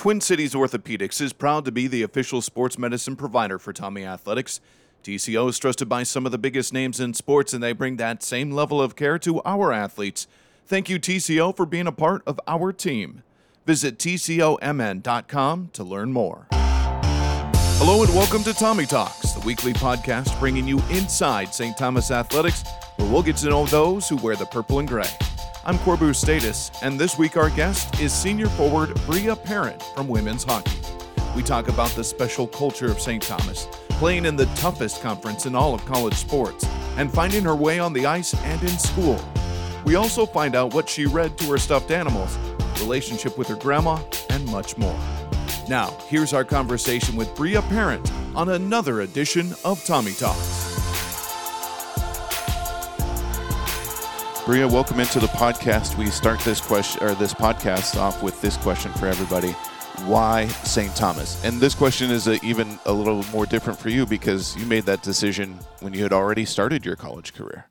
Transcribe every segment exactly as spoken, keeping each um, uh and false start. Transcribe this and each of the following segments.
Twin Cities Orthopedics is proud to be the official sports medicine provider for Tommy Athletics. T C O is trusted by some of the biggest names in sports, and they bring that same level of care to our athletes. Thank you, T C O, for being a part of our team. Visit T C O M N dot com to learn more. Hello and welcome to Tommy Talks, the weekly podcast bringing you inside Saint Thomas Athletics, where we'll get to know those who wear the purple and gray. I'm Corbu Status, and this week our guest is senior forward Bria Parent from Women's Hockey. We talk about the special culture of Saint Thomas, playing in the toughest conference in all of college sports, and finding her way on the ice and in school. We also find out what she read to her stuffed animals, relationship with her grandma, and much more. Now, here's our conversation with Bria Parent on another edition of Tommy Talks. Bria, welcome into the podcast. We start this question or this podcast off with this question for everybody. Why Saint Thomas? And this question is a, even a little more different for you because you made that decision when you had already started your college career.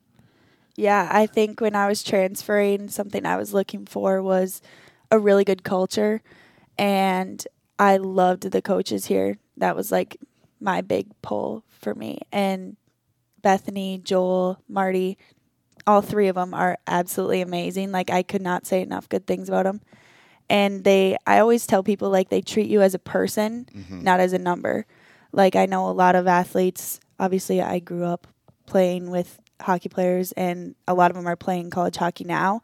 Yeah, I think when I was transferring, something I was looking for was a really good culture, and I loved the coaches here. That was like my big pull for me. And Bethany, Joel, Marty, all three of them are absolutely amazing. Like, I could not say enough good things about them. And they, I always tell people, like, they treat you as a person, mm-hmm. not as a number. Like, I know a lot of athletes, obviously I grew up playing with hockey players, and a lot of them are playing college hockey now.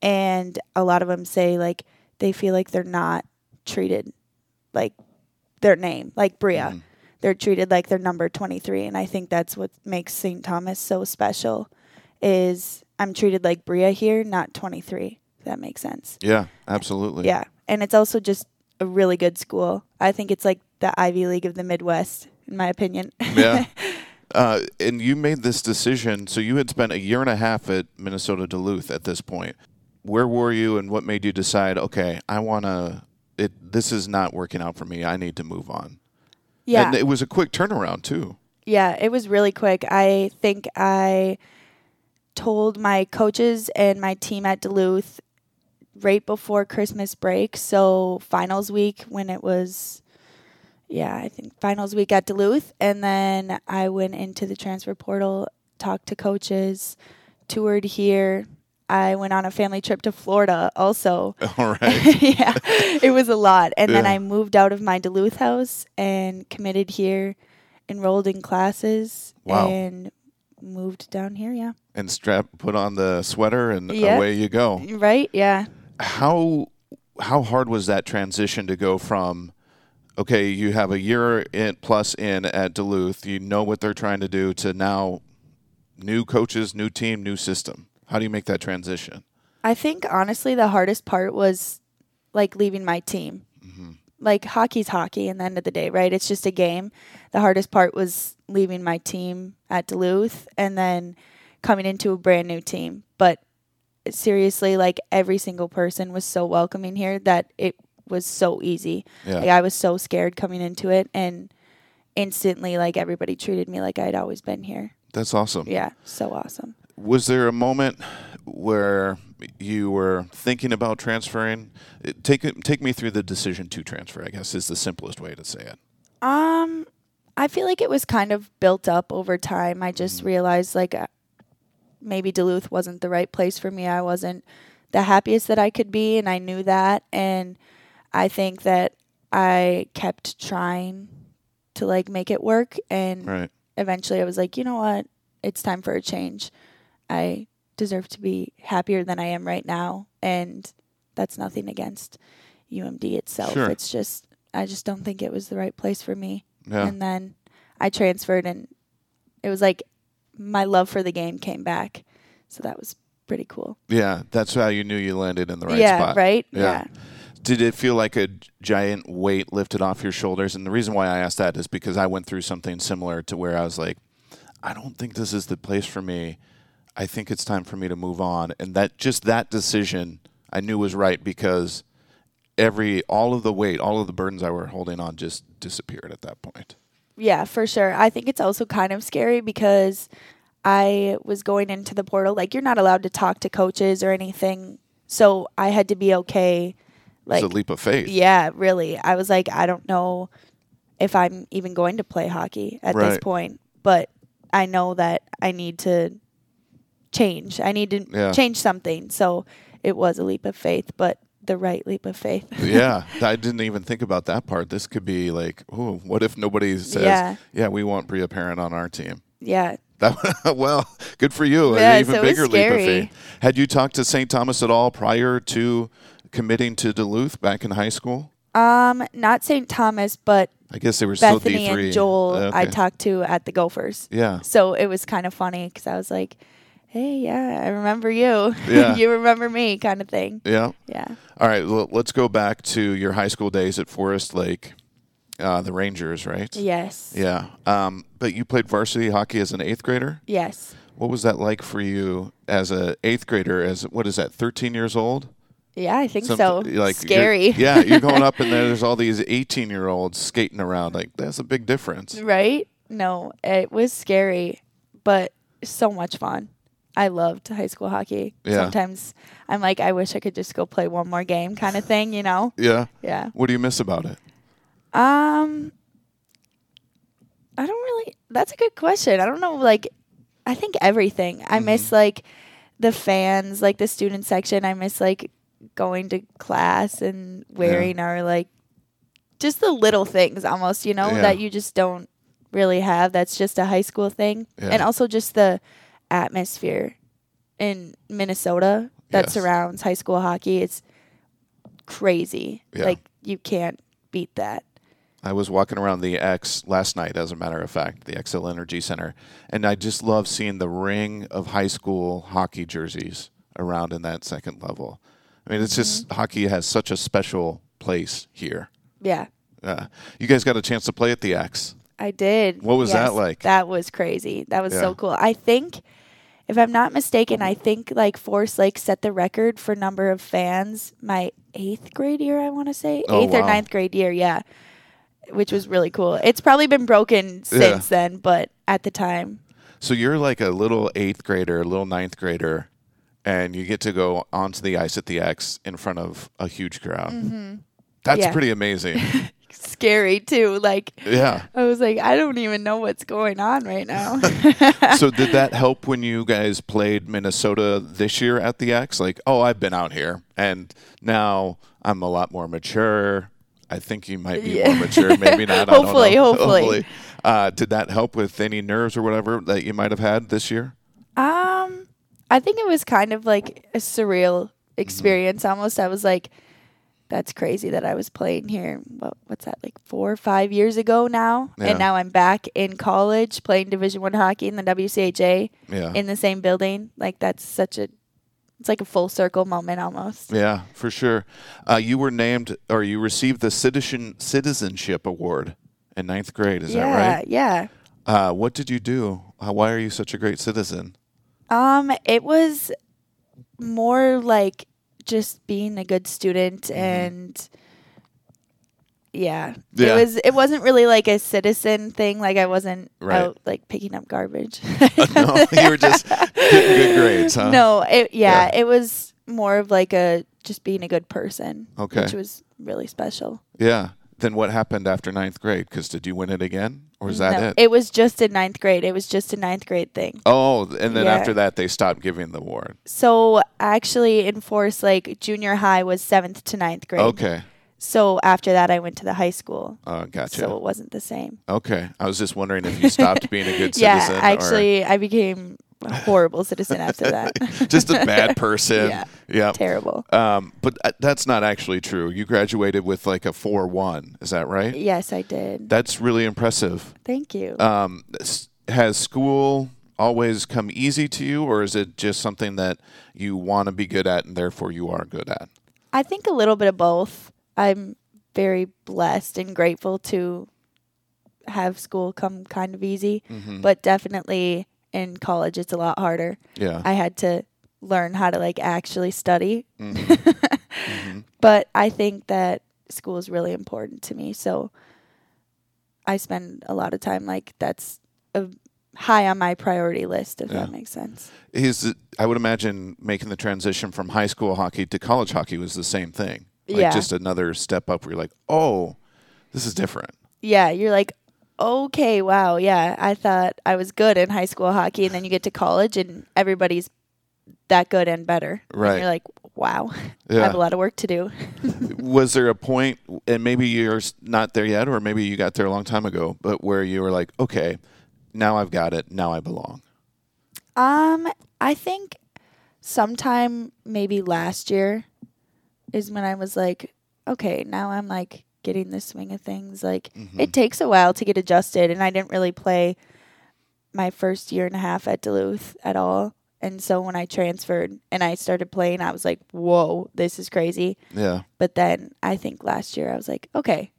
And a lot of them say, like, they feel like they're not treated like their name, like Bria. Mm-hmm. They're treated like they're number twenty-three. And I think that's what makes Saint Thomas so special is I'm treated like Bria here, not twenty-three. If that makes sense. Yeah, absolutely. Yeah. And it's also just a really good school. I think it's like the Ivy League of the Midwest, in my opinion. Yeah. Uh, and you made this decision, so you had spent a year and a half at Minnesota Duluth at this point. Where were you and what made you decide, okay, I want to, this is not working out for me, I need to move on? Yeah. And it was a quick turnaround, too. Yeah, it was really quick. I think I told my coaches and my team at Duluth right before Christmas break, so finals week when it was... Yeah, I think finals week at Duluth, and then I went into the transfer portal, talked to coaches, toured here. I went on a family trip to Florida also. All right. Yeah, it was a lot. And yeah. Then I moved out of my Duluth house and committed here, enrolled in classes, wow. and moved down here, yeah. And strap, put on the sweater, and yeah. away you go. Right, yeah. How how hard was that transition to go from... okay, you have a year in plus in at Duluth, you know what they're trying to do, to now new coaches, new team, new system? How do you make that transition? I think, honestly, the hardest part was, like, leaving my team. Mm-hmm. Like, hockey's hockey in the end of the day, right? It's just a game. The hardest part was leaving my team at Duluth and then coming into a brand new team. But seriously, like, every single person was so welcoming here that it was so easy. Yeah. Like, I was so scared coming into it, and instantly, like, everybody treated me like I'd always been here. That's awesome. Yeah, so awesome. Was there a moment where you were thinking about transferring? Take take me through the decision to transfer, I guess, is the simplest way to say it. Um, I feel like it was kind of built up over time. I just mm-hmm. realized, like, uh, maybe Duluth wasn't the right place for me. I wasn't the happiest that I could be, and I knew that, and I think that I kept trying to, like, make it work, and right. eventually I was like, you know what, it's time for a change. I deserve to be happier than I am right now, and that's nothing against U M D itself. Sure. It's just, I just don't think it was the right place for me. Yeah. And then I transferred, and it was like my love for the game came back, so that was pretty cool. Yeah, that's how you knew you landed in the right yeah, spot. Right? Yeah, right? Yeah. Did it feel like a giant weight lifted off your shoulders? And the reason why I asked that is because I went through something similar to where I was like, I don't think this is the place for me. I think it's time for me to move on. And that just that decision I knew was right because every all of the weight, all of the burdens I were holding on just disappeared at that point. Yeah, for sure. I think it's also kind of scary because I was going into the portal. Like, you're not allowed to talk to coaches or anything. So I had to be okay Like, it's a leap of faith. Yeah, really. I was like, I don't know if I'm even going to play hockey at right. this point, but I know that I need to change. I need to yeah. change something. So it was a leap of faith, but the right leap of faith. Yeah. I didn't even think about that part. This could be like, oh, what if nobody says, yeah, yeah we want Bria Parent on our team? Yeah. That, well, good for you. Yeah, an even so bigger leap of faith. Had you talked to Saint Thomas at all prior to committing to Duluth back in high school? Um, not Saint Thomas, but I guess they were Bethany still D three. And Joel okay. I talked to at the Gophers. Yeah. So it was kind of funny because I was like, hey, yeah, I remember you. Yeah. You remember me kind of thing. Yeah. Yeah. All right. Well, let's go back to your high school days at Forest Lake, uh, the Rangers, right? Yes. Yeah. Um, but you played varsity hockey as an eighth grader? Yes. What was that like for you as an eighth grader? As what is that, thirteen years old? Yeah, I think Something, so. Like Scary. You're, yeah, you're going up and there's all these eighteen-year-olds skating around. Like, that's a big difference. Right? No, it was scary, but so much fun. I loved high school hockey. Yeah. Sometimes I'm like, I wish I could just go play one more game kind of thing, you know? Yeah. Yeah. What do you miss about it? Um, I don't really – that's a good question. I don't know, like, I think everything. Mm-hmm. I miss, like, the fans, like, the student section. I miss, like – going to class and wearing yeah. our, like, just the little things almost, you know, yeah. that you just don't really have. That's just a high school thing. Yeah. And also just the atmosphere in Minnesota that yes. surrounds high school hockey. It's crazy. Yeah. Like, you can't beat that. I was walking around the X last night, as a matter of fact, the Xcel Energy Center, and I just love seeing the ring of high school hockey jerseys around in that second level. I mean, it's just mm-hmm. hockey has such a special place here. Yeah. Uh, you guys got a chance to play at the X. I did. What was yes, that like? That was crazy. That was yeah. so cool. I think, if I'm not mistaken, I think, like, Forest Lake set the record for number of fans my eighth grade year, I want to say. Oh, eighth wow. or ninth grade year, yeah, which was really cool. It's probably been broken since yeah. then, but at the time. So you're like a little eighth grader, a little ninth grader. And you get to go onto the ice at the X in front of a huge crowd. Mm-hmm. That's yeah. pretty amazing. Scary, too. Like, yeah. I was like, I don't even know what's going on right now. So did that help when you guys played Minnesota this year at the X? Like, oh, I've been out here, and now I'm a lot more mature. I think you might be yeah. more mature. Maybe not. hopefully, I don't know. Hopefully. hopefully. Uh, did that help with any nerves or whatever that you might have had this year? Um. I think it was kind of like a surreal experience mm-hmm. almost. I was like, that's crazy that I was playing here. What, what's that, like four or five years ago now? Yeah. And now I'm back in college playing Division I hockey in the W C H A yeah. in the same building. Like, that's such a, it's like a full circle moment almost. Yeah, for sure. Uh, you were named, or you received the Citizen Citizenship Award in ninth grade. Is yeah, that right? Yeah, yeah. Uh, what did you do? Uh, why are you such a great citizen? Um, it was more like just being a good student and yeah, yeah. it was, it wasn't really like a citizen thing. Like, I wasn't right. out like picking up garbage. uh, no, you were just getting good grades, huh? No, it, yeah, yeah, it was more of like a, just being a good person, okay. which was really special. Yeah. Then what happened after ninth grade? Because did you win it again? Or is that no, it? It was just in ninth grade. It was just a ninth grade thing. Oh, and then yeah. after that, they stopped giving the award. So actually in Forest Lake, junior high was seventh to ninth grade. Okay. So after that, I went to the high school. Oh, uh, gotcha. So it wasn't the same. Okay. I was just wondering if you stopped being a good yeah, citizen. Yeah, actually, or... I became a horrible citizen after that. Just a bad person. Yeah. Yep. Terrible. Um, but uh, that's not actually true. You graduated with like a four one. Is that right? Yes, I did. That's really impressive. Thank you. Um, has school always come easy to you, or is it just something that you want to be good at and therefore you are good at? I think a little bit of both. I'm very blessed and grateful to have school come kind of easy, mm-hmm. but definitely in college it's a lot harder. Yeah. I had to learn how to like actually study. Mm-hmm. mm-hmm. But I think that school is really important to me. So I spend a lot of time like that's a high on my priority list, if yeah. that makes sense. Is it, I would imagine making the transition from high school hockey to college hockey was the same thing. Like yeah. just another step up where you're like, oh, this is different. Yeah. You're like, okay, wow. Yeah. I thought I was good in high school hockey. And then you get to college and everybody's that good and better. Right. And you're like, wow, yeah. I have a lot of work to do. Was there a point, and maybe you're not there yet, or maybe you got there a long time ago, but where you were like, okay, now I've got it. Now I belong. Um, I think sometime maybe last year is when I was like, okay, now I'm like getting the swing of things. Like mm-hmm. it takes a while to get adjusted, and I didn't really play my first year and a half at Duluth at all. And so when I transferred and I started playing, I was like, whoa, this is crazy. Yeah. But then I think last year I was like, okay,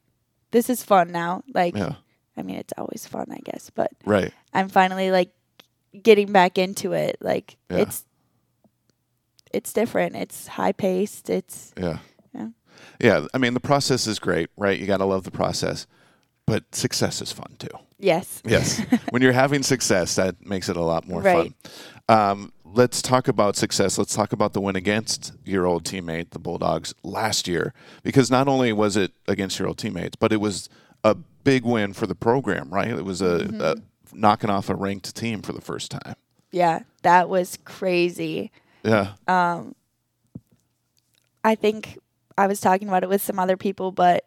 this is fun now. Like, yeah. I mean, it's always fun, I guess, but right. I'm finally like getting back into it. Like yeah. it's, it's different. It's high paced. It's yeah. yeah. Yeah. I mean, the process is great, right? You got to love the process, but success is fun too. Yes. Yes. When you're having success, that makes it a lot more right. fun. Um, let's talk about success. Let's talk about the win against your old teammate, the Bulldogs, last year. Because not only was it against your old teammates, but it was a big win for the program, right? It was a, mm-hmm. a knocking off a ranked team for the first time. Yeah, that was crazy. Yeah. Um, I think I was talking about it with some other people, but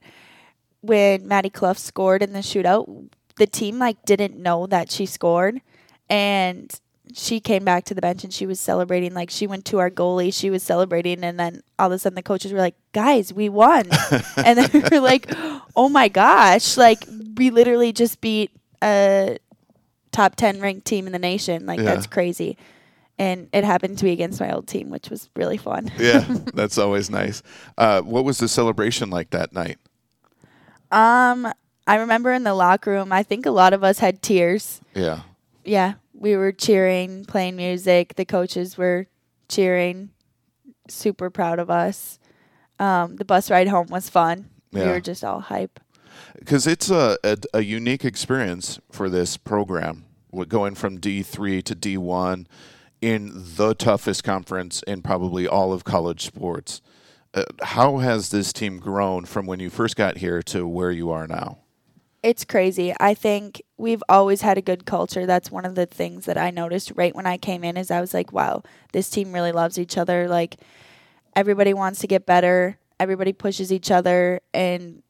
when Maddie Clough scored in the shootout, the team like didn't know that she scored, and she came back to the bench and she was celebrating. Like she went to our goalie, she was celebrating, and then all of a sudden the coaches were like, "Guys, we won!" And then we were like, "Oh my gosh!" Like we literally just beat a top ten ranked team in the nation. Like yeah. that's crazy. And it happened to be against my old team, which was really fun. Yeah, that's always nice. Uh, what was the celebration like that night? Um. I remember in the locker room, I think a lot of us had tears. Yeah. Yeah. We were cheering, playing music. The coaches were cheering, super proud of us. Um, the bus ride home was fun. Yeah. We were just all hype. Because it's a, a, a unique experience for this program, going from D three to D one in the toughest conference in probably all of college sports. Uh, how has this team grown from when you first got here to where you are now? It's crazy. I think we've always had a good culture. That's one of the things that I noticed right when I came in is I was like, wow, this team really loves each other. Like everybody wants to get better. Everybody pushes each other, and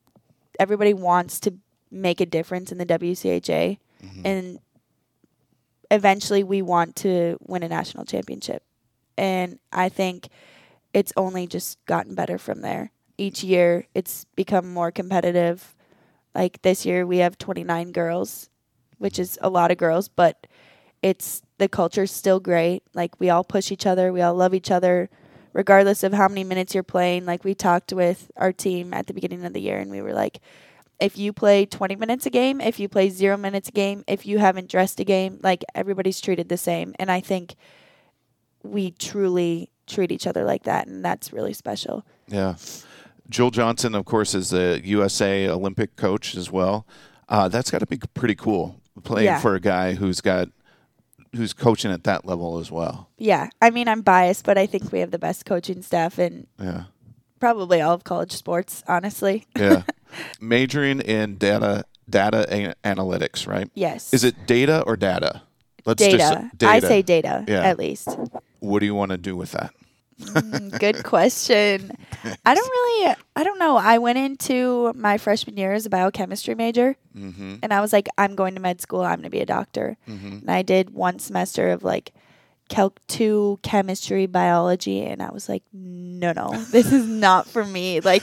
everybody wants to make a difference in the W C H A. Mm-hmm. And eventually we want to win a national championship. And I think it's only just gotten better from there. Each year it's become more competitive. Like this year we have twenty-nine girls, which is a lot of girls, but it's the culture's still great. Like we all push each other. We all love each other, regardless of how many minutes you're playing. Like we talked with our team at the beginning of the year, and we were like, if you play twenty minutes a game, if you play zero minutes a game, if you haven't dressed a game, like everybody's treated the same. And I think we truly treat each other like that, and that's really special. Yeah. Joel Johnson, of course, is the U S A Olympic coach as well. Uh, that's got to be pretty cool playing yeah. for a guy who's got who's coaching at that level as well. Yeah, I mean, I'm biased, but I think we have the best coaching staff in yeah. probably all of college sports, honestly. Yeah, majoring in data data a- analytics, right? Yes. Is it data or data? Let's data. Just, data. I say data yeah. at least. What do you want to do with that? mm, good question. I don't really, I don't know. I went into my freshman year as a biochemistry major, mm-hmm. and I was like, I'm going to med school. I'm going to be a doctor. Mm-hmm. And I did one semester of like Calc two, chemistry, biology, and I was like, no, no, this is not for me. Like,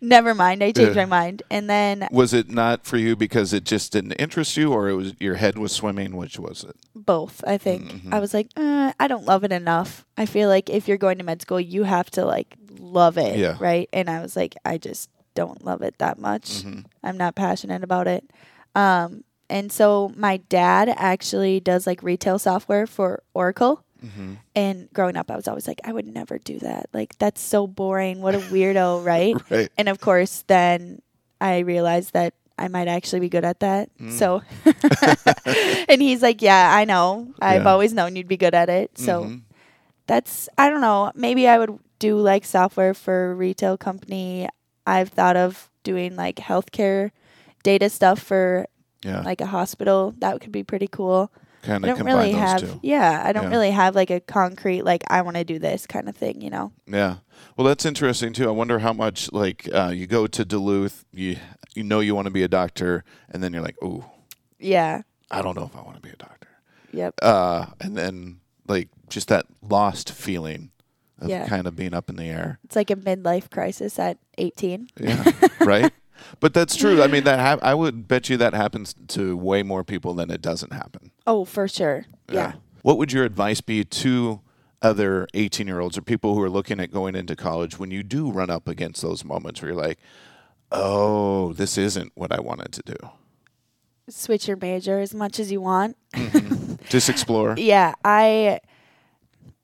never mind. I changed uh, my mind. And then... Was it not for you because it just didn't interest you, or it was your head was swimming? Which was it? Both, I think. Mm-hmm. I was like, uh, I don't love it enough. I feel like if you're going to med school, you have to, like, love it, yeah. right? And I was like, I just don't love it that much. Mm-hmm. I'm not passionate about it. Um And so my dad actually does like retail software for Oracle. Mm-hmm. And growing up, I was always like, I would never do that. Like, that's so boring. What a weirdo, right? right. And of course, then I realized that I might actually be good at that. Mm. So, and he's like, yeah, I know. I've yeah. always known you'd be good at it. So mm-hmm. that's, I don't know. Maybe I would do like software for a retail company. I've thought of doing like healthcare data stuff for yeah. like a hospital. That could be pretty cool. Kind of combine really those have, two. Yeah, I don't yeah. really have like a concrete, like I want to do this kind of thing, you know? Yeah. Well, that's interesting too. I wonder how much like uh, you go to Duluth, you you know you want to be a doctor, and then you're like, ooh. Yeah. I don't know if I want to be a doctor. Yep. Uh, and then like just that lost feeling of yeah. kind of being up in the air. It's like a midlife crisis at eighteen. Yeah, right? But that's true. I mean, that ha- I would bet you that happens to way more people than it doesn't happen. Oh, for sure. Yeah. yeah. What would your advice be to other eighteen-year-olds or people who are looking at going into college when you do run up against those moments where you're like, oh, this isn't what I wanted to do? Switch your major as much as you want. Mm-hmm. Just explore. Yeah. I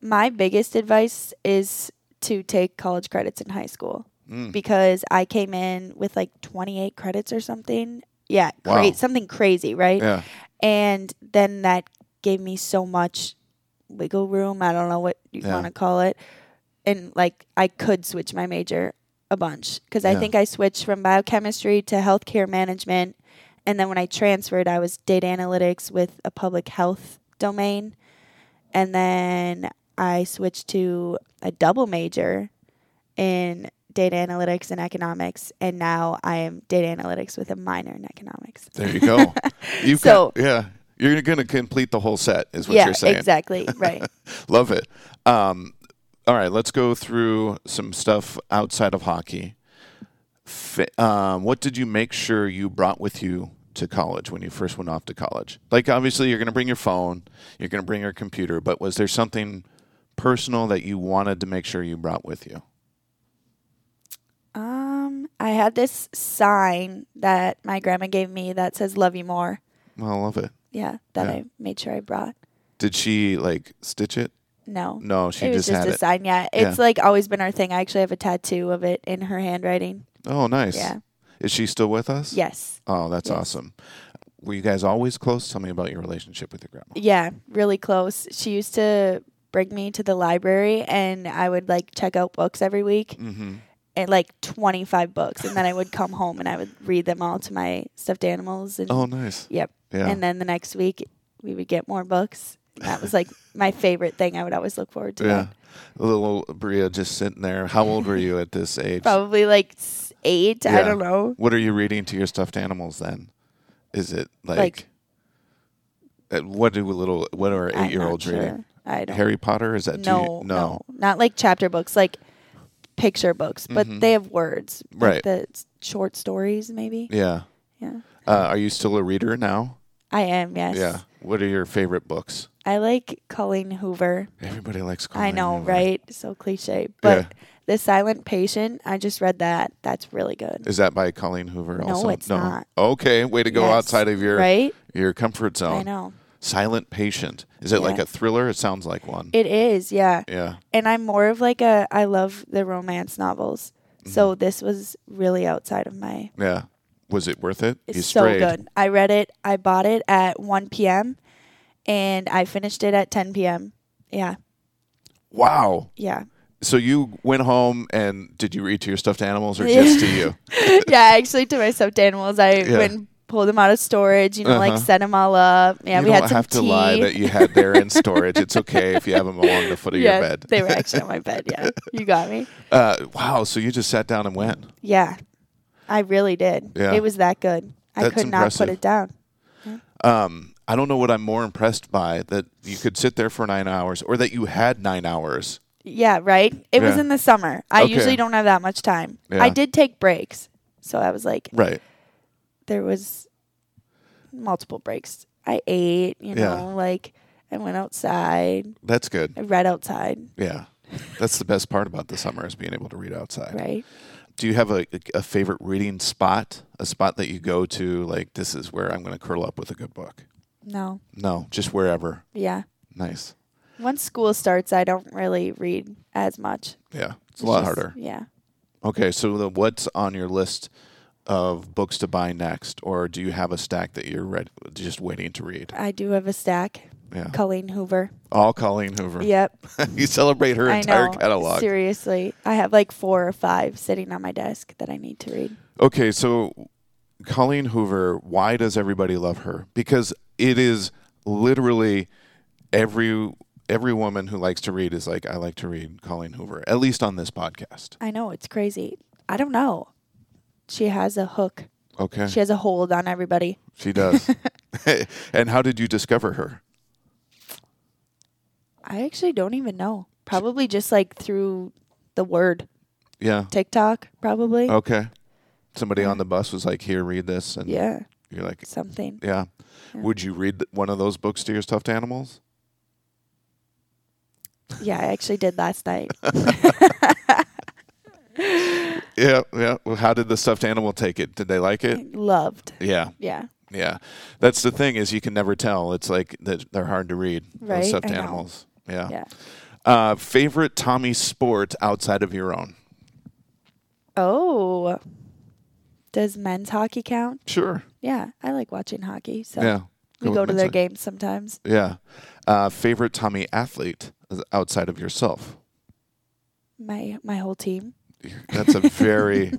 my biggest advice is to take college credits in high school. Mm. Because I came in with like twenty-eight credits or something. Yeah. Wow. Great. Something crazy, right? Yeah. And then that gave me so much wiggle room. I don't know what you yeah. want to call it. And like I could switch my major a bunch because yeah. I think I switched from biochemistry to healthcare management. And then when I transferred, I was data analytics with a public health domain. And then I switched to a double major in data analytics and economics, and now I am data analytics with a minor in economics. There you go. You've so, got, yeah, you're going to complete the whole set is what yeah, you're saying. Yeah, exactly. Right. Love it. Um, all right, let's go through some stuff outside of hockey. F- um, what did you make sure you brought with you to college when you first went off to college? Like, obviously, you're going to bring your phone, you're going to bring your computer, but was there something personal that you wanted to make sure you brought with you? Um, I had this sign that my grandma gave me that says "Love you more." Well, I love it. Yeah, that yeah. I made sure I brought. Did she like stitch it? No, no, she it was just, just had a it. Sign. Yeah, it's yeah. like always been our thing. I actually have a tattoo of it in her handwriting. Oh, nice. Yeah, is she still with us? Yes. Oh, that's yes. awesome. Were you guys always close? Tell me about your relationship with your grandma. Yeah, really close. She used to bring me to the library, and I would like check out books every week. Mm-hmm. And like twenty-five books, and then I would come home and I would read them all to my stuffed animals. And oh, nice. Yep. Yeah. And then the next week, we would get more books. That was like my favorite thing. I would always look forward to yeah. that. Little Bria just sitting there. How old were you at this age? Probably like eight. Yeah. I don't know. What are you reading to your stuffed animals then? Is it like, like what do little what are eight-year-olds sure. reading? I don't. Harry Potter? Is that no, no, no, not like chapter books. Like picture books, but mm-hmm. they have words. Right. Like the short stories, maybe. Yeah. Yeah. Uh, are you still a reader now? I am, yes. Yeah. What are your favorite books? I like Colleen Hoover. Everybody likes Colleen Hoover. I know, Hoover. Right? So cliche. But yeah. The Silent Patient, I just read that. That's really good. Is that by Colleen Hoover also? No, it's no. not. Okay. Way to go yes. outside of your right? your comfort zone. I know. Silent Patient. Is it yeah. like a thriller? It sounds like one. It is, yeah. Yeah. And I'm more of like a, I love the romance novels. Mm-hmm. So this was really outside of my. Yeah. Was it worth it? It's you so strayed. Good. I read it. I bought it at one p.m. and I finished it at ten p.m. Yeah. Wow. Yeah. So you went home and did you read to your stuffed animals or just to you? Yeah, actually to my stuffed animals. I yeah. went pull them out of storage, you know, uh-huh. like set them all up. Yeah, you we had some tea. You don't have to lie that you had there in storage. It's okay if you have them along the foot of yeah, your bed. They were actually on my bed, yeah. You got me. Uh, wow, so you just sat down and went. Yeah, I really did. Yeah. It was that good. That's I could impressive. Not put it down. Yeah. Um, I don't know what I'm more impressed by, that you could sit there for nine hours or that you had nine hours. Yeah, right? It yeah. was in the summer. I okay. usually don't have that much time. Yeah. I did take breaks, so I was like... Right. There was multiple breaks. I ate, you yeah. know, like I went outside. That's good. I read outside. Yeah. That's the best part about the summer is being able to read outside. Right. Do you have a, a favorite reading spot, a spot that you go to, like this is where I'm going to curl up with a good book? No. No, just wherever. Yeah. Nice. Once school starts, I don't really read as much. Yeah. It's, it's a lot just, harder. Yeah. Okay. So the, what's on your list of books to buy next, or do you have a stack that you're read, just waiting to read? I do have a stack. Yeah. Colleen Hoover. All Colleen Hoover. Yep. You celebrate her I entire know. catalog. Seriously. I have like four or five sitting on my desk that I need to read. Okay, so Colleen Hoover, why does everybody love her? Because it is literally every every woman who likes to read is like, I like to read Colleen Hoover, at least on this podcast. I know. It's crazy. I don't know. She has a hook. Okay. She has a hold on everybody. She does. And how did you discover her? I actually don't even know. Probably just like through the word. Yeah. TikTok, probably. Okay. Somebody on the bus was like, here, read this. And yeah. You're like. Something. Yeah. yeah. Would you read one of those books to your stuffed animals? Yeah, I actually did last night. yeah. Yeah. Well, how did the stuffed animal take it? Did they like it? Loved. Yeah. Yeah. Yeah. That's the thing is you can never tell. It's like they're hard to read. Right. Those stuffed I animals. Know. Yeah. yeah. Uh, favorite Tommy sport outside of your own? Oh. Does men's hockey count? Sure. Yeah. I like watching hockey. So yeah. we go to their games sometimes. Yeah. Uh, favorite Tommy athlete outside of yourself? My my whole team. That's a very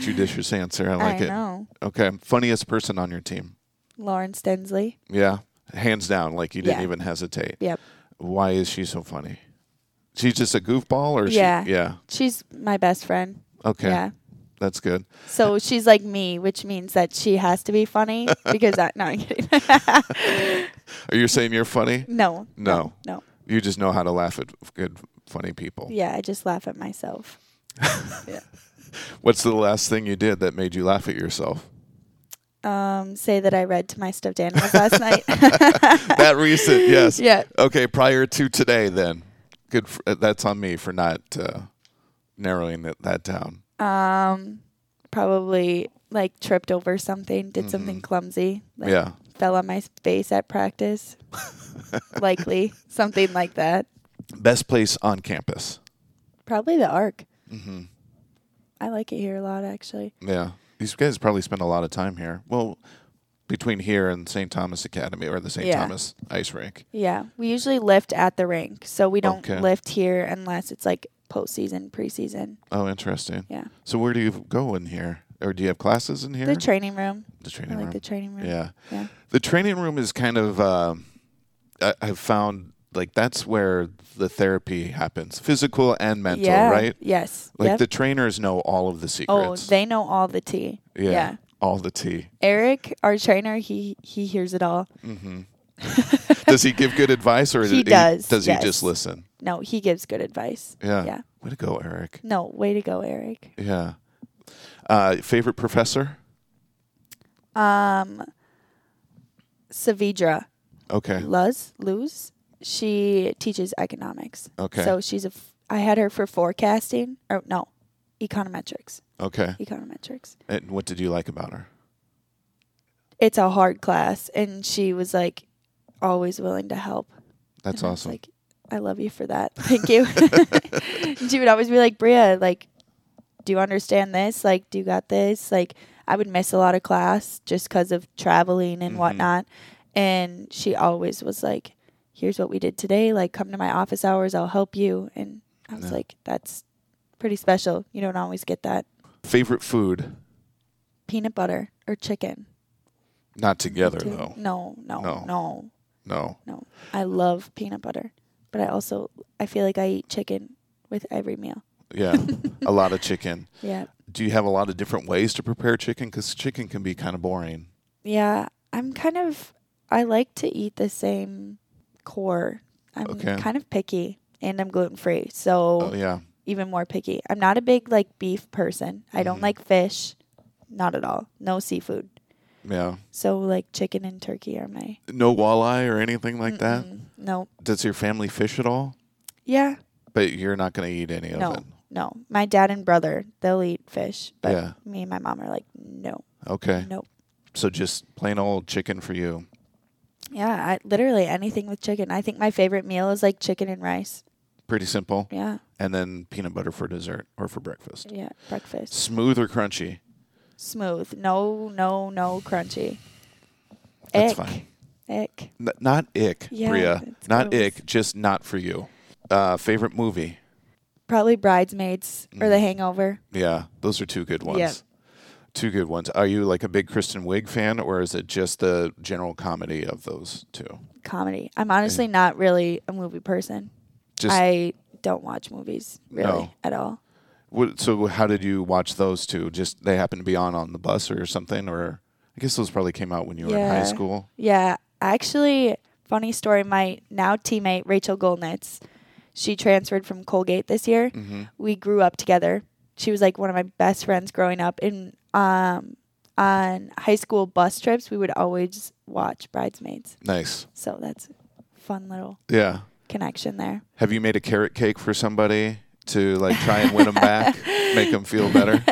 judicious answer. I like I it. I know. Okay. Funniest person on your team? Lauren Stensley. Yeah. Hands down. Like you didn't yeah. even hesitate. Yep. Why is she so funny? She's just a goofball, or yeah, she, yeah. She's my best friend. Okay, yeah, that's good. So she's like me, which means that she has to be funny because I, no, I'm kidding. Are you saying you're funny? No, no, no. You just know how to laugh at good, funny people. Yeah, I just laugh at myself. yeah. What's the last thing you did that made you laugh at yourself? Um, say that I read to my stuffed animals last night. That recent, yes. Yeah. Okay, prior to today, then. Good. For, that's on me for not uh, narrowing that, that down. Um, probably like tripped over something, did mm-hmm. something clumsy. Like, yeah. Fell on my face at practice. Likely something like that. Best place on campus. Probably the Arc. Mm-hmm. I like it here a lot, actually. Yeah. These guys probably spend a lot of time here. Well, between here and Saint Thomas Academy or the Saint Yeah. Thomas ice rink. Yeah. We usually lift at the rink. So we don't okay. lift here unless it's like postseason, preseason. Oh, interesting. Yeah. So where do you go in here? Or do you have classes in here? The training room. The training I like room. the training room. Yeah. yeah. The training room is kind of, uh, I, I've found... Like, that's where the therapy happens, physical and mental, yeah. right? Yes. Like, yep. the trainers know all of the secrets. Oh, they know all the tea. Yeah. yeah. All the tea. Eric, our trainer, he, he hears it all. Mm-hmm. Does he give good advice? or He does. He, does yes. he just listen? No, he gives good advice. Yeah. yeah. Way to go, Eric. No, way to go, Eric. Yeah. Uh, favorite professor? Um, Saavedra. Okay. Luz? Luz? She teaches economics. Okay. So she's a. F- I had her for forecasting. Or no, econometrics. Okay. Econometrics. And what did you like about her? It's a hard class, and she was like always willing to help. That's and awesome. I was like, I love you for that. Thank you. She would always be like, Bria, like, do you understand this? Like, do you got this? Like, I would miss a lot of class just because of traveling and mm-hmm. whatnot, and she always was like. Here's what we did today. Like, come to my office hours. I'll help you. And I was yeah. like, that's pretty special. You don't always get that. Favorite food? Peanut butter or chicken. Not together, to- though. No, no, no, no. No. No. I love peanut butter. But I also, I feel like I eat chicken with every meal. Yeah, a lot of chicken. Yeah. Do you have a lot of different ways to prepare chicken? Because chicken can be kind of boring. Yeah, I'm kind of, I like to eat the same... core. I'm okay. kind of picky, and I'm gluten free, so oh, yeah. even more picky. I'm not a big like beef person. I mm-hmm. don't like fish, not at all. No seafood. Yeah. So like chicken and turkey are my. No walleye or anything like Mm-mm. that. No. Does your family fish at all? Yeah. But you're not going to eat any no, of it. No. My dad and brother, they'll eat fish, but yeah. me and my mom are like, no. Okay. Nope. So just plain old chicken for you. Yeah, I, literally anything with chicken. I think my favorite meal is like chicken and rice. Pretty simple. Yeah. And then peanut butter for dessert or for breakfast. Yeah, breakfast. Smooth or crunchy? Smooth. No, no, no crunchy. That's Ick. fine. Ick. N- not ick, yeah, Bria. Not ick, just not for you. Uh, favorite movie? Probably Bridesmaids or mm. The Hangover. Yeah, those are two good ones. Yep. Two good ones. Are you like a big Kristen Wiig fan, or is it just the general comedy of those two? Comedy. I'm honestly yeah. not really a movie person. Just I don't watch movies really no. at all. What, so how did you watch those two? Just they happened to be on on the bus or something? Or I guess those probably came out when you were yeah. in high school. Yeah. Actually, funny story, my now teammate, Rachel Goldnitz, she transferred from Colgate this year. Mm-hmm. We grew up together. She was like one of my best friends growing up. And um, on high school bus trips, we would always watch Bridesmaids. Nice. So that's a fun little yeah. connection there. Have you made a carrot cake for somebody to like try and win them back, make them feel better?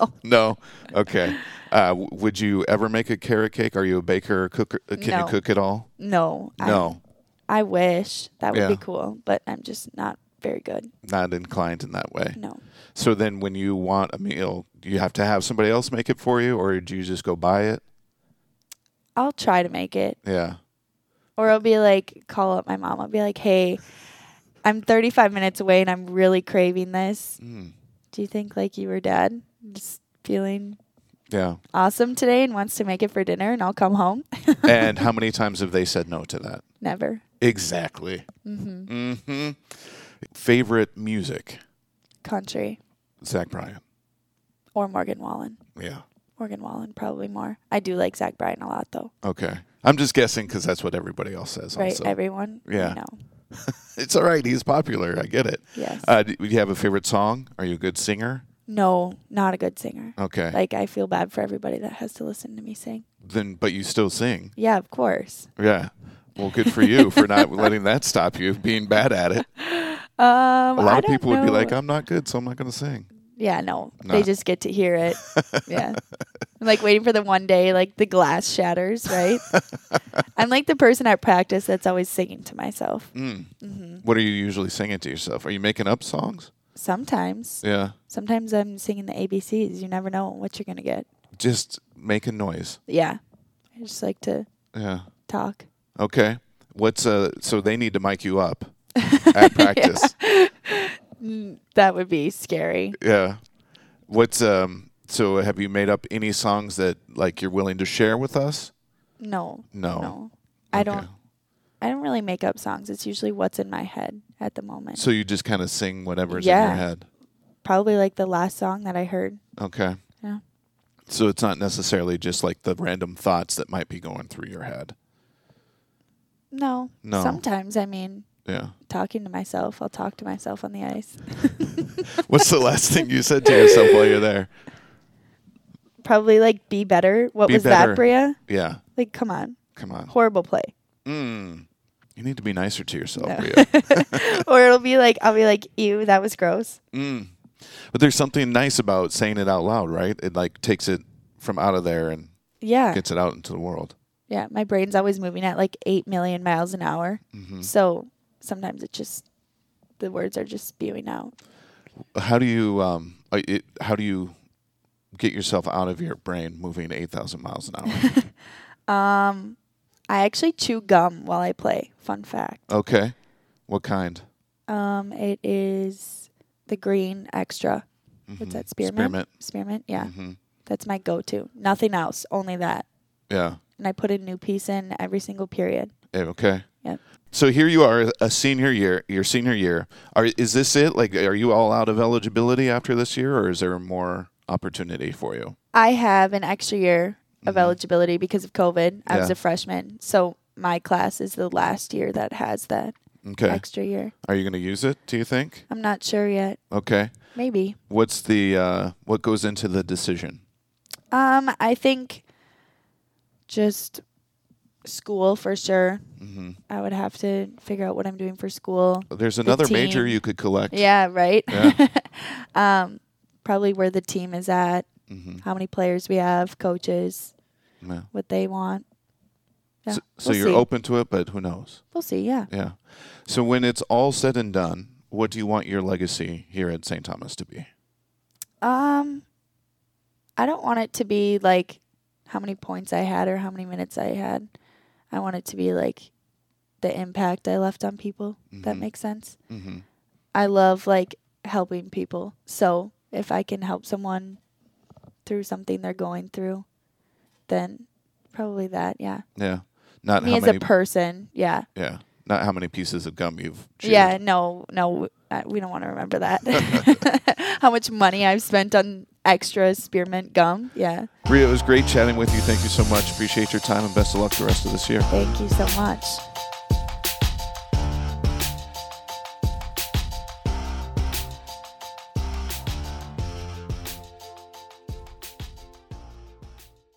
No. No? Okay. Uh, w- would you ever make a carrot cake? Are you a baker or cooker? Uh, can no. you cook at all? No. No. I- I wish. That would yeah. be cool, but I'm just not very good. Not inclined in that way. No. So then when you want a meal, do you have to have somebody else make it for you, or do you just go buy it? I'll try to make it. Yeah. Or I'll be like, call up my mom. I'll be like, hey, I'm thirty-five minutes away, and I'm really craving this. Mm. Do you think like you or dad just feeling yeah. awesome today and wants to make it for dinner, and I'll come home? And how many times have they said no to that? Never. Exactly. Mm-hmm. Mm-hmm. Favorite music? Country. Zach Bryan. Or Morgan Wallen. Yeah. Morgan Wallen, probably more. I do like Zach Bryan a lot, though. Okay. I'm just guessing because that's what everybody else says. Right, also. Everyone? Yeah. I know. It's all right. He's popular. I get it. Yes. Uh, do you have a favorite song? Are you a good singer? No, not a good singer. Okay. Like, I feel bad for everybody that has to listen to me sing. Then, but you still sing. Yeah, of course. Yeah. Well, good for you for not letting that stop you being bad at it. Um, a lot I of people know. Would be like, I'm not good, so I'm not going to sing. Yeah, no. Nah. They just get to hear it. Yeah. I'm like waiting for the one day, like the glass shatters, right? I'm like the person at practice that's always singing to myself. Mm. Mm-hmm. What are you usually singing to yourself? Are you making up songs? Sometimes. Yeah. Sometimes I'm singing the A B Cs. You never know what you're going to get. Just make a noise. Yeah. I just like to yeah. talk. Okay. What's uh? So they need to mic you up at practice. Yeah. That would be scary. Yeah. What's um? So have you made up any songs that like you're willing to share with us? No. No. No. Okay. I don't. I don't really make up songs. It's usually what's in my head at the moment. So you just kind of sing whatever's yeah. in your head. Probably like the last song that I heard. Okay. Yeah. So it's not necessarily just like the random thoughts that might be going through your head. No. No. Sometimes, I mean, yeah. talking to myself. I'll talk to myself on the ice. What's the last thing you said to yourself while you're there? Probably, like, be better. What be was better. That, Bria? Yeah. Like, come on. Come on. Horrible play. Mm. You need to be nicer to yourself, no. Bria. Or it'll be like, I'll be like, ew, that was gross. Mm. But there's something nice about saying it out loud, right? It, like, takes it from out of there and yeah. gets it out into the world. Yeah, my brain's always moving at like eight million miles an hour. Mm-hmm. So sometimes it just, the words are just spewing out. How do you um, it, how do you get yourself out of your brain moving eight thousand miles an hour? um, I actually chew gum while I play. Fun fact. Okay. What kind? Um, it is the green extra. Mm-hmm. What's that, spearmint? Spearmint. Spearmint, yeah. Mm-hmm. That's my go-to. Nothing else, only that. Yeah. And I put a new piece in every single period. Okay. Yep. So here you are, a senior year, your senior year. Are is this it? Like, are you all out of eligibility after this year, or is there more opportunity for you? I have an extra year of mm-hmm. eligibility because of COVID. Yeah. I was a freshman, so my class is the last year that has that okay. extra year. Are you going to use it, do you think? I'm not sure yet. Okay. Maybe. What's the uh, what goes into the decision? Um, I think... Just school for sure. Mm-hmm. I would have to figure out what I'm doing for school. There's another the major you could collect. Yeah, right. Yeah. um, probably where the team is at, mm-hmm. how many players we have, coaches, yeah. what they want. Yeah, so so we'll you're see. Open to it, but who knows? We'll see, yeah. Yeah. So when it's all said and done, what do you want your legacy here at Saint Thomas to be? Um, I don't want it to be like how many points I had or how many minutes I had. I want it to be like the impact I left on people. Mm-hmm. That makes sense. Mm-hmm. I love like helping people. So if I can help someone through something they're going through, then probably that. Yeah. Yeah. Not me how as many, a person. Yeah. Yeah. Not how many pieces of gum you've chewed. Yeah. No, no, we don't want to remember that. How much money I've spent on extra spearmint gum. Yeah. Bria, it was great chatting with you. Thank you so much. Appreciate your time and best of luck the rest of this year. Thank you so much.